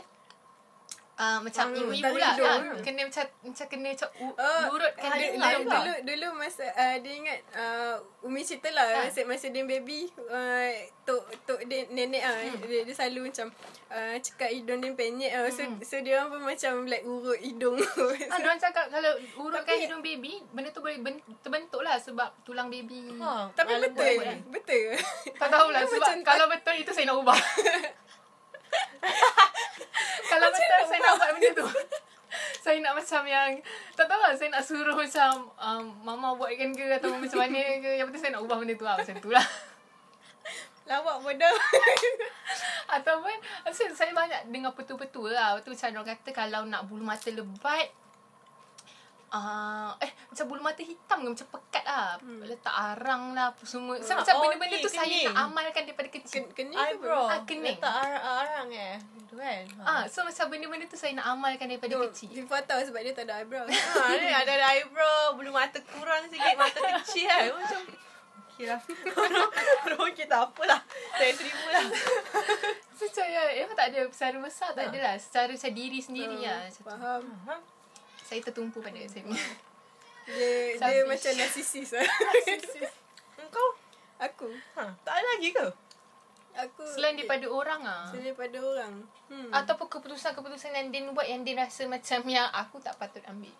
uh, macam hmm, ibu-ibu lah kan? Kena macam Macam kena cok, uh, lurutkan uh, hidung dulu, dulu dulu masa uh, dia ingat uh, Umi cerita lah ha. masa, masa dia baby uh, Tok tok dia nenek lah hmm. dia, dia selalu macam uh, cekak hidung dia penyek lah. So, hmm. so dia orang pun macam like urut hidung. Ah, diorang cakap kalau urutkan tapi, hidung baby benda tu boleh ben, terbentuk lah sebab tulang baby. ha. Tapi ah, betul buat, kan? Betul tak tahulah. Sebab tak, kalau betul itu saya nak ubah. Kalau macam betul saya nak buat benda tu. Saya nak macam yang tak tahu lah, saya nak suruh macam um, mama buatkan ke atau macam mana ke. Yang penting saya nak ubah benda tu lah. Macam tu lah. Lawak bodoh. Ataupun saya banyak dengar petua-petua lah. Lepas tu macam orang kata kalau nak bulu mata lebat uh, Eh macam bulu mata hitam ke, macam pekat lah. hmm. Letak arang lah semua. So, ha, macam oh, benda-benda ni, tu kening. Saya nak amalkan daripada kecil. Ken- Kening ah, kening. Letak arang eh kan? Ah, so macam benda-benda tu saya nak amalkan daripada no, kecil. Dia tahu sebab dia tak ada eyebrow. Ha, ni ada ada eyebrow, bulu mata kurang sikit, mata kecil kan. Macam okeylah. Orang kita apalah. Saya terimalah. Secara so, Effa tak ada secara besar tak ha. adalah, secara saya diri sendirilah. So, ya, faham. Ha? Saya tertumpu pada saya. Dia dia macam narsisis. Narsisis. Engkau? Aku. Ha, tak ada lagi ke? Aku selain daripada orang ah. Selain daripada orang. Hmm. Ataupun keputusan-keputusan yang Din buat yang Din rasa macam yang aku tak patut ambil.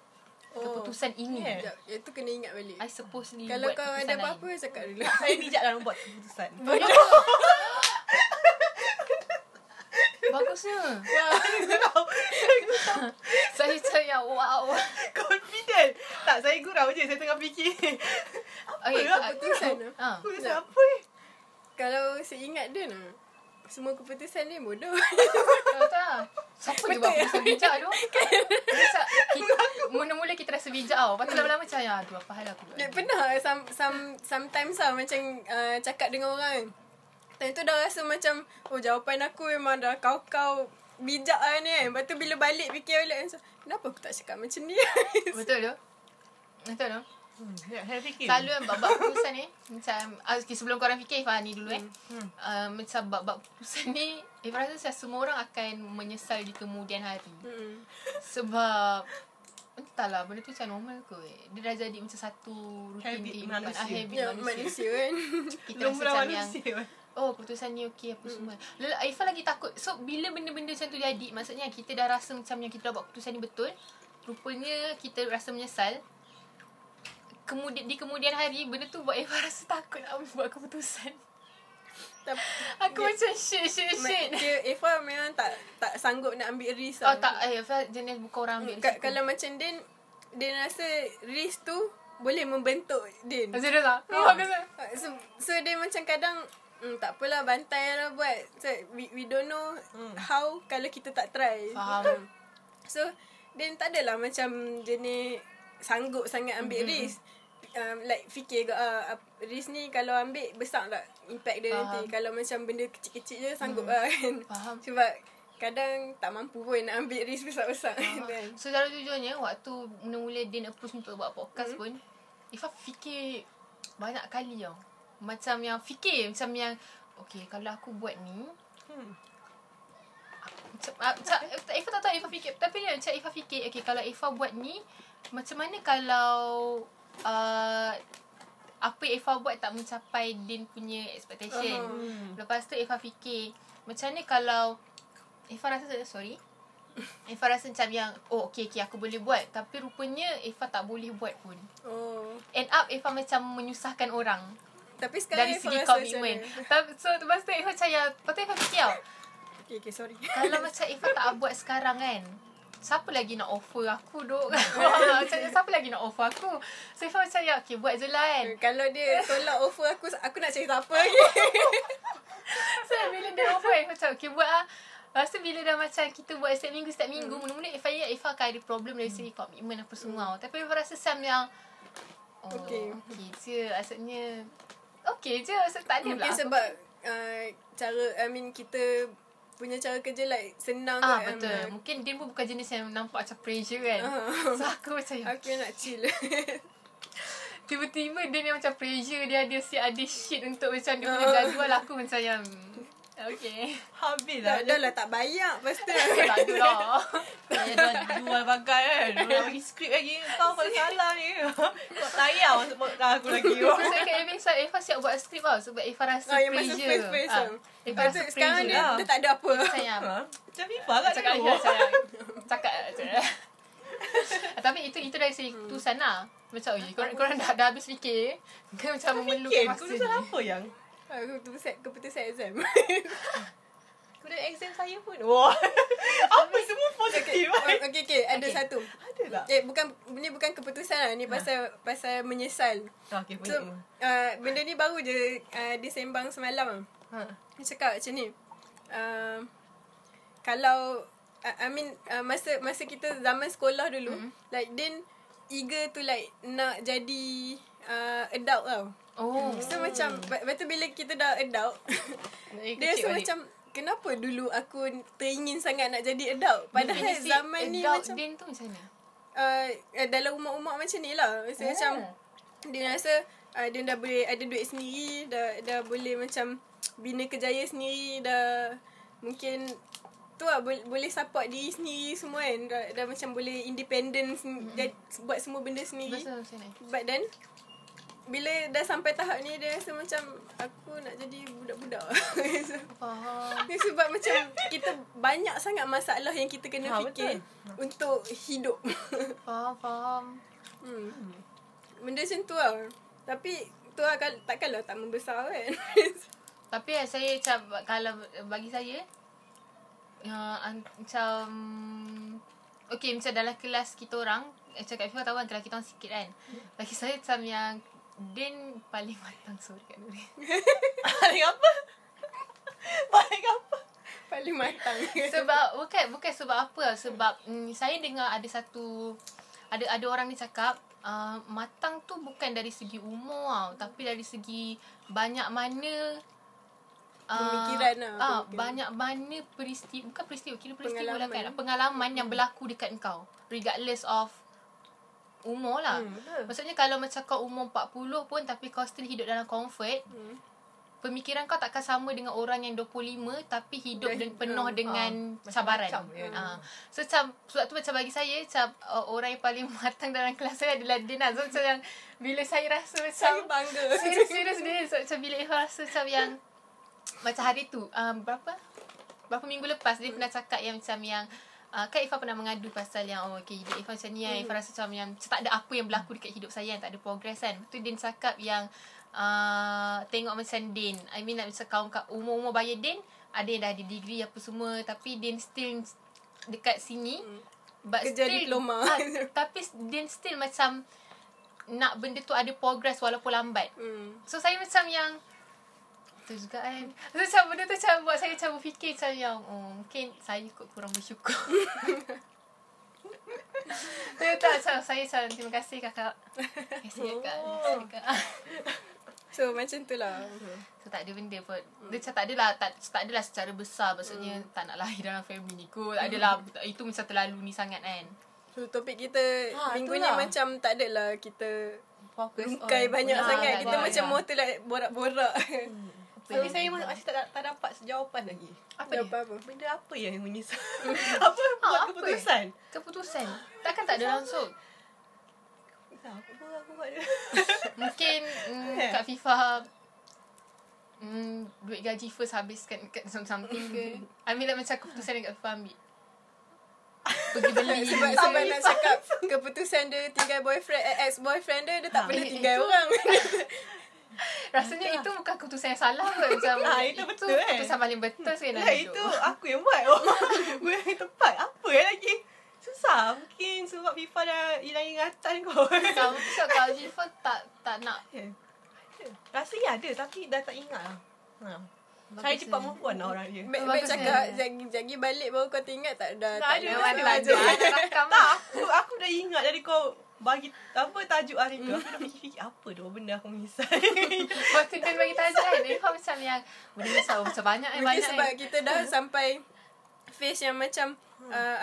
Oh. Keputusan ini. Sekejap. Itu kena ingat balik. I suppose ni kalau kau ada apa-apa lain. Cakap dulu. Saya bijaklah buat keputusan. Bagusnya. Wow. Saya saya wow. Confident. Tak, saya gurau je. Saya tengah fikir. okay, keputusan lah. Ha. Keputusan tak. Apa eh? Kalau saya ingat dia lah, semua keputusan dia bodoh. Tak tak. Siapa betul dia buat keputusan bijak tu? Mula-mula kita rasa bijak tau. Lepas tu lama-lama macam, ya tu apa hal aku buat. Pernah some, some, sometimes lah macam uh, cakap dengan orang. Time tu dah rasa macam, oh jawapan aku memang dah kau-kau bijak lah ni kan. Lepas tu bila balik fikir balik, kenapa aku tak cakap macam ni? Betul tu? Betul tu? Hmm, selalu kan bab-bab keputusan ni macam okay, sebelum korang fikir Ifah ni dulu eh hmm. uh, macam bab-bab keputusan ni Ifah rasa semua orang akan menyesal di kemudian hari hmm. sebab entahlah benda tu macam normal ke eh? Dia dah jadi macam satu rutin habit manusia, habit ya, manusia kan. Kita rasa macam manusia yang oh keputusan ni okey apa semua. Lalu Ifah lagi takut. So bila benda-benda macam tu jadi, maksudnya kita dah rasa macam yang kita dah buat keputusan ni betul, rupanya kita rasa menyesal. Kemudian, di kemudian hari, benda tu buat Ifah rasa takut nak buat keputusan. Aku dia, macam shit, shit, shit. Ifah memang tak tak sanggup nak ambil risk. Oh tak, Ifah jenis bukan orang ambil risk. Kalau macam Din, Din rasa risk tu boleh membentuk Din. Serius tak? Oh, so, so dia macam kadang, mm, tak apalah, bantai lah buat. So, we, we don't know hmm. how kalau kita tak try. Faham. So, Din tak adalah macam jenis sanggup sangat ambil mm-hmm. risk. Um, like fikir ke uh, risk ni kalau ambil besar tak impact dia. Faham. Nanti kalau macam benda kecil-kecil je sanggup mm. lah kan. Faham. Sebab kadang tak mampu pun nak ambil risk besar-besar. Kan. So secara jujurnya waktu mula-mula Din approach untuk buat podcast mm. pun Ifah fikir banyak kali tau. Macam yang fikir macam yang okay kalau aku buat ni hmm. macam, macam, Ifah tak tahu Ifah fikir. Tapi dia macam Ifah fikir okay kalau Ifah buat ni macam mana kalau uh, apa yang Ifah buat tak mencapai Din punya expectation. uh-huh. Lepas tu Ifah fikir macam mana kalau Ifah rasa sorry Ifah rasa macam yang oh okay, okay aku boleh buat, tapi rupanya Ifah tak boleh buat pun. oh. End up Ifah macam menyusahkan orang. Tapi sekarang dari Ifah segi komitmen. So lepas tu Ifah macam yang lepas tu Ifah fikir tau okay, okay, sorry. Kalau macam Ifah tak buat sekarang kan, siapa lagi nak offer aku duk kan? Macam siapa lagi nak offer aku? So Ifah macam ya okay buat je lah kan. Kalau dia tolak offer aku, aku nak cari siapa lagi. So bila dia offer Ifah macam okay buat lah. Lepas tu bila dah macam kita buat setiap minggu Setiap minggu hmm. mula-mula Ifah ingat Ifah akan ada problem dari segi komitmen apa semua. hmm. Tapi Ifah rasa Sam yang oh okay, okay je asalnya. Okay je asal tak ada lah. Mungkin sebab uh, cara I mean kita punya cara kerja like senang ah, kan. Betul. Um, Mungkin Din pun bukan jenis yang nampak macam pressure kan. Uh, so aku macam aku nak chill. Tiba-tiba Din yang macam pressure dia ada si ada shit untuk macam dia punya jadual. Aku macam yang okay. Habis lah. Dah lah tak bayar pasti. Tak ada lah. Saya dah jual bagai kan. Nak bagi skrip lagi. Kau kalau salah ni. Kau tayar masuk aku lagi. Saya kat Ifah so Ifah siap buat skrip tau. Sebab Ifah rasa oh, pressure. Ha. Ifah rasa pressure. Sekarang ni dia tak ada apa. Sayang. Macam Ifah kat cakap Ifah sayang. Cakap lah. Tapi itu itu dari segi keputusan lah. Macam korang, korang dah, dah habis fikir. Kau macam memerlukan masa ni. Keputusan apa yang? Aku tu set keputusan exam. Kemudian exam saya pun. Wah. Apa semua positif. Okey okey okay. ada okay. satu. Ada tak? Eh bukan ni bukan keputusan lah. Ni pasal ha. pasal menyesal. Okey boleh. So, uh, benda ni baru je uh, disembang semalam. Ha. Dia cakap macam ni. Uh, kalau uh, I mean uh, masa masa kita zaman sekolah dulu mm-hmm. like Din eager to like nak jadi uh, adult tau. Oh. So hmm. macam lepas tu bila kita dah adult dia rasa macam kenapa dulu aku teringin sangat nak jadi adult. Padahal hmm. zaman ni macam Din tu macam mana? Uh, dalam umat-umat macam ni lah. So, yeah. Macam dia rasa uh, dia dah boleh ada duit sendiri. Dah, dah boleh macam bina kerjaya sendiri. Dah mungkin tu lah boleh, boleh support diri sendiri semua kan. Dah, dah macam boleh independent hmm. jad, buat semua benda sendiri. Betul macam ni. But then bila dah sampai tahap ni dia rasa macam aku nak jadi budak-budak. Faham. Sebab macam kita banyak sangat masalah yang kita kena ha, fikir betul. Untuk hidup. Faham, faham. Hmm. Benda macam tu lah. Tapi tu lah takkanlah tak membesar kan. Tapi saya macam kalau bagi saya uh, macam okay macam dalam kelas kita orang macam Kak Fifah tahu kan kelas kita orang sikit kan. Bagi saya macam yang Din paling matang. Sorry Kak Nuri. Paling apa? Paling apa? Paling matang. Sebab bukan bukan sebab apa, sebab mm, saya dengar ada satu ada ada orang ni cakap uh, matang tu bukan dari segi umur tau, tapi dari segi banyak mana pemikiran uh, lah, uh, banyak mana peristiwa, bukan peristiwa, kira peristiwa pengalaman. Lah kan, pengalaman yang berlaku dekat kau regardless of umur lah. hmm, Maksudnya kalau macam kau umur empat puluh pun tapi kau still hidup dalam comfort, hmm. pemikiran kau takkan sama dengan orang yang dua puluh lima tapi hidup dan penuh uh, dengan uh, cabaran macam, ya. uh. So macam sebab tu macam bagi saya macam, uh, orang yang paling matang dalam kelas saya adalah Din lah. So macam yang bila saya rasa macam saya bangga serius-serius dia. So macam bila Eva rasa macam yang macam hari tu uh, berapa berapa minggu lepas dia pernah cakap yang macam yang Uh, Kak Ifah pernah mengadu pasal yang oh, okay, hidup Ifah macam ni kan. Mm. Ifah rasa macam yang tak ada apa yang berlaku dekat hidup saya kan, tak ada progress kan. Lepas tu Din cakap yang uh, tengok macam Din, I mean like, macam kaum kat umur-umur bayar Din ada yang dah ada degree apa semua, tapi Din still dekat sini. Mm. But kerja still diploma uh, tapi Din still macam nak benda tu ada progress walaupun lambat. Mm. So saya macam yang tu juga kan. So macam benda tu macam buat saya macam berfikir macam yang oh, mungkin saya kot kurang bersyukur. Saya tak macam saya macam terima kasih kakak. Terima kasih kakak. Oh. So macam tu lah. So tak ada benda pun. Dia macam tak adalah tak, tak adalah secara besar. Maksudnya mm. tak nak lahir dalam family ni kot. Tak adalah. Itu macam terlalu ni sangat kan. So topik kita ha, minggu ni macam tak adalah kita bengkai banyak oh, sangat. Kita dah, macam dah. Mau terlak borak-borak. Hmm. Tapi so, saya masih tak, tak dapat jawapan lagi. Apa dia? Apa? Benda apa yang menyesal? Apa buat ha, keputusan? Apa? Keputusan? Takkan tak ada langsung? Tak, aku buat, aku buat dia. Mungkin mm, Kak Fifah mm, duit gaji first habiskan kat something ke? Ambil lah macam keputusan yang Kak Fifah ambil. Pergi beli. Sebab, sebab nak cakap keputusan dia tinggal boyfriend, ex-boyfriend dia, dia tak ha, pernah eh, tinggal eh, orang. Rasanya Entah. itu bukan keputusan yang salah kot. Macam ha, itu, betul, itu eh. keputusan paling betul sebenarnya. Ya, itu aku yang buat. Oh, gue yang tepat. Apa yang lagi? Susah. Mungkin sebab FIFA dah hilang ingatan kot. Sama so, kalau FIFA tak, tak nak. Ya. Rasanya ada tapi dah tak ingat lah. Ha. Saya cepat move on lah orang dia. Baik-baik cakap, jagi balik baru kau ingat tak? Dah tak ada. Tak, aku dah ingat dari kau bagi apa tajuk hari tu. Aku dah fikir-fikir apa dah benda aku menyesal. Waktu dia bagi tajuk kan, kau macam yang benda menyesal macam banyak kan. Mungkin sebab kita dah sampai phase yang macam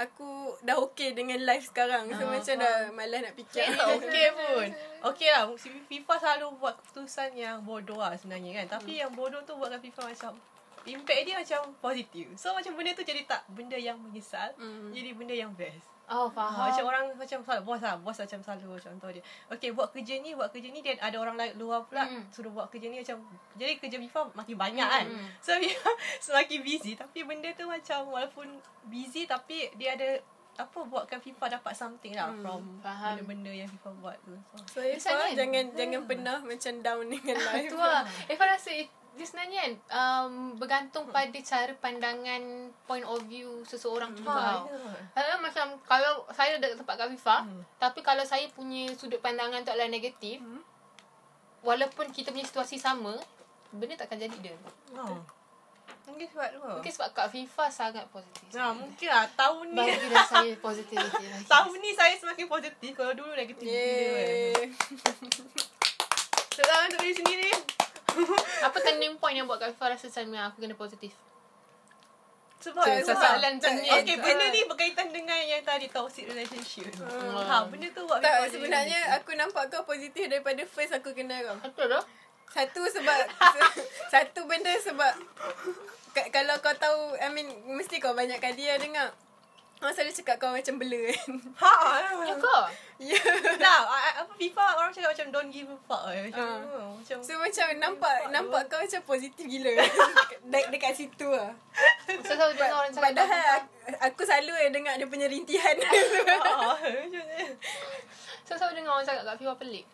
aku dah okay dengan life sekarang. So macam dah malas nak fikir. Tak okay pun. Okay lah, FIFA selalu buat keputusan yang bodoh lah sebenarnya kan. Tapi yang bodoh tu buatkan FIFA macam impact dia macam positif. So macam benda tu jadi tak benda yang menyesal, jadi benda yang best. Oh faham. Macam orang macam salah bos lah. Bos macam selalu contoh dia okay buat kerja ni, buat kerja ni, dan ada orang lain luar pula mm. suruh buat kerja ni macam. Jadi kerja FIFA makin banyak mm. kan. So semakin busy. Tapi benda tu macam walaupun busy tapi dia ada apa buatkan FIFA dapat something lah mm. from faham. Benda-benda yang FIFA buat tu. So, so Ifah jangan hmm. jangan pernah macam down dengan life tu lah. Ifah rasa dia sebenarnya kan um, bergantung pada cara pandangan point of view seseorang tu tau. Saya macam kalau saya dekat tempat Kak Fifah hmm. tapi kalau saya punya sudut pandangan tu adalah negatif hmm. walaupun kita punya situasi sama benda takkan jadi dia. Oh. Mungkin sebab tu. Mungkin sebab Kak Fifah sangat positif. Nah, mungkin lah tahun ni bagi dah saya positif. Tahun ni saya semakin positif, kalau dulu negatif. Selamat untuk diri sendiri. Apa turning point yang buat Kak Fifah rasa macam aku kena positif? Sebab soalan tanya. Okay, benda ni berkaitan dengan yang tadi toxic relationship. Hmm. Ha, benda tu buat tak, sebenarnya aku nampak kau positif daripada first aku kenal kau. Betul tak? Satu sebab satu benda sebab k- kalau kau tahu, I mean mesti kau banyak kali dah dengar. Orang selalu cakap kau macam blur kan. Ha, ya kau? Ya. Nah, apa FIFA orang cakap macam don't give a fuck eh. Macam, uh. oh, macam so macam nampak nampak kau macam positif gila. Dek dekat situ ah. So selalu dengar orang cakap. Padahal aku, aku selalu eh dengar dia punya rintihan. Ha, macam ni. So selalu dengar orang cakap kat FIFA pelik.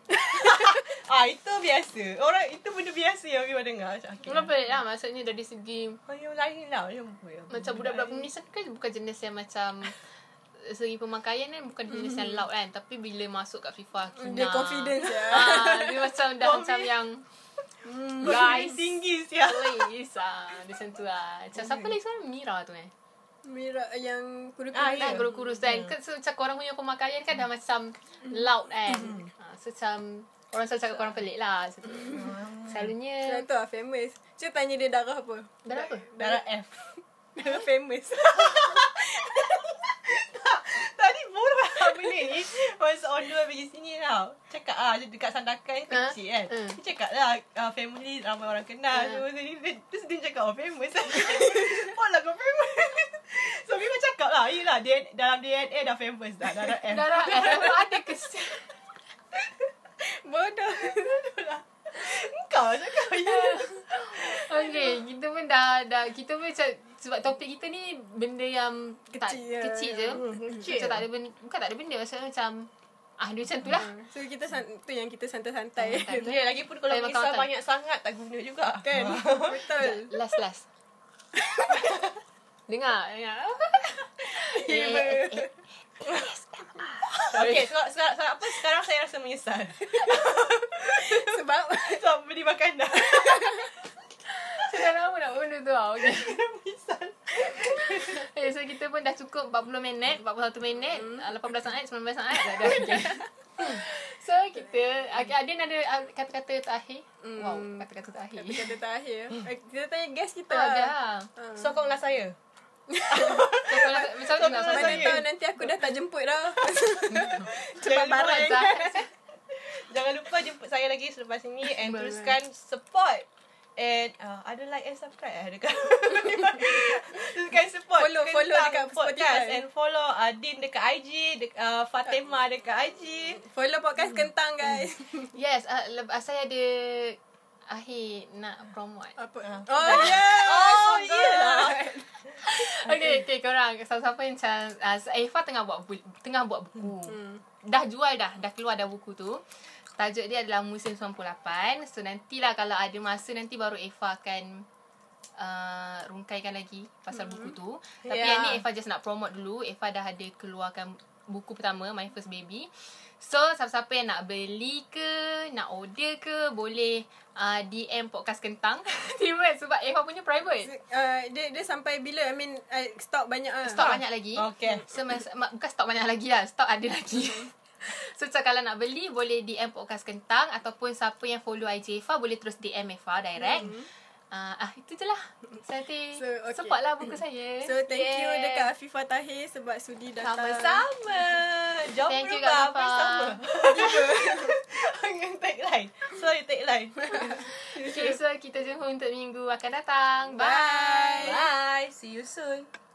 Ah, itu biasa. Orang itu benda biasa yang FIFA dengar. Okay. Orang pelik lah maksudnya dari segi oh, yang lain lah. Macam budak-budak pemisah kan bukan jenis yang macam segi pemakaian kan bukan mm-hmm. jenis yang loud kan, tapi bila masuk kat FIFA Kina dia confidence ya. Ah, dia macam dah macam yang mm, guys tinggi sia. Oh yes ah, dia sentuh ah. Macam siapa lagi seorang Mira tu eh. Mira yang kurus-kurus. Ah, yang kurus-kurus kan. Yeah. So, macam korang punya pemakaian kan dah macam loud kan. Mm. Ah, so macam orang selalu cakap korang pelik lah. So, selalunya macam tu lah famous. Saya tanya dia darah apa. Darah apa? Darah F. Darah famous. Tadi borak apa ni. Once on dua pergi sini tau. Cakap lah dekat Sandakan kecil kan. Dia cakap lah family ramai orang kenal. Terus dia cakap oh famous. Oh lah kau famous. So memang cakap lah yelah dalam D N A dah famous dah. Darah F. Darah F ada kesian. Bodoh. Bodoh lah. Engkau cakap ya. Okay, kita pun dah, dah kita pun macam sebab topik kita ni benda yang kecil, tak, ya. kecil je kecil. Macam tak ada benda, bukan tak ada benda, maksudnya macam ah dia macam tu lah. So kita tu yang kita santai-santai. Ya, lagi pun kalau kisah banyak sangat tak guna juga kan. Betul. Last last. Dengar dengar. Eh, eh. Okay, so, so, so, apa sekarang saya rasa menyesal. Sebab Sebab beli makanan. Sekarang apa nak benda tu lah. Okay, menyesal. Okay, so kita pun dah cukup empat puluh minit, empat puluh satu minit, hmm. lapan belas saat, sembilan belas saat dah dah. Okay. So kita okay, Adin ada kata-kata terakhir. hmm. Wow, kata-kata terakhir. Kata-kata terakhir. Kita tanya guest kita oh, lah. hmm. Sokonglah saya. Macam mana tahu nanti aku dah tak jemput dah. Cepat barang. Jangan lupa jemput saya lagi selepas ini. And teruskan support. And uh, ada like and subscribe eh, dekat teruskan support. Follow Kentang follow dekat podcast. And follow Adin uh, dekat I G, dek, uh, Fatima dekat I G. Follow podcast Kentang guys. Yes, uh, lep- saya ada akhir nak promote. Apa? Uh, oh yeah. Oh yeah. Okay, okay, korang siapa-siapa yang macam uh, Afifah tengah buat bu- tengah buat buku. Hmm. Dah jual dah, dah keluar dah buku tu. Tajuk dia adalah Musim sembilan puluh lapan. So nantilah kalau ada masa nanti baru Afifah akan uh, rungkaikan lagi pasal hmm. buku tu. Tapi yeah. yang ni Afifah just nak promote dulu. Afifah dah ada keluarkan buku pertama My First Baby. So siapa-siapa yang nak beli ke, nak order ke, boleh uh, D M podcast Kentang. Tiba sebab Afifah punya private. Uh, dia dia sampai bila? I mean uh, stok banyak ah. Stok ha. banyak lagi. Okay. So mas, mak, bukan stok banyak lagi lah, stok ada lagi. So kalau nak beli boleh D M podcast Kentang ataupun siapa yang follow I G Afifah boleh terus D M Afifah direct. Mm-hmm. Uh, ah itu je lah. Saya so, okay. support lah buku saya. So thank yeah. you dekat Afifah Tahir sebab sudi datang. Sama-sama. Jom thank berubah bersama. Take line. Sorry take line. Okay, so kita jumpa untuk minggu akan datang. Bye. Bye. Bye. See you soon.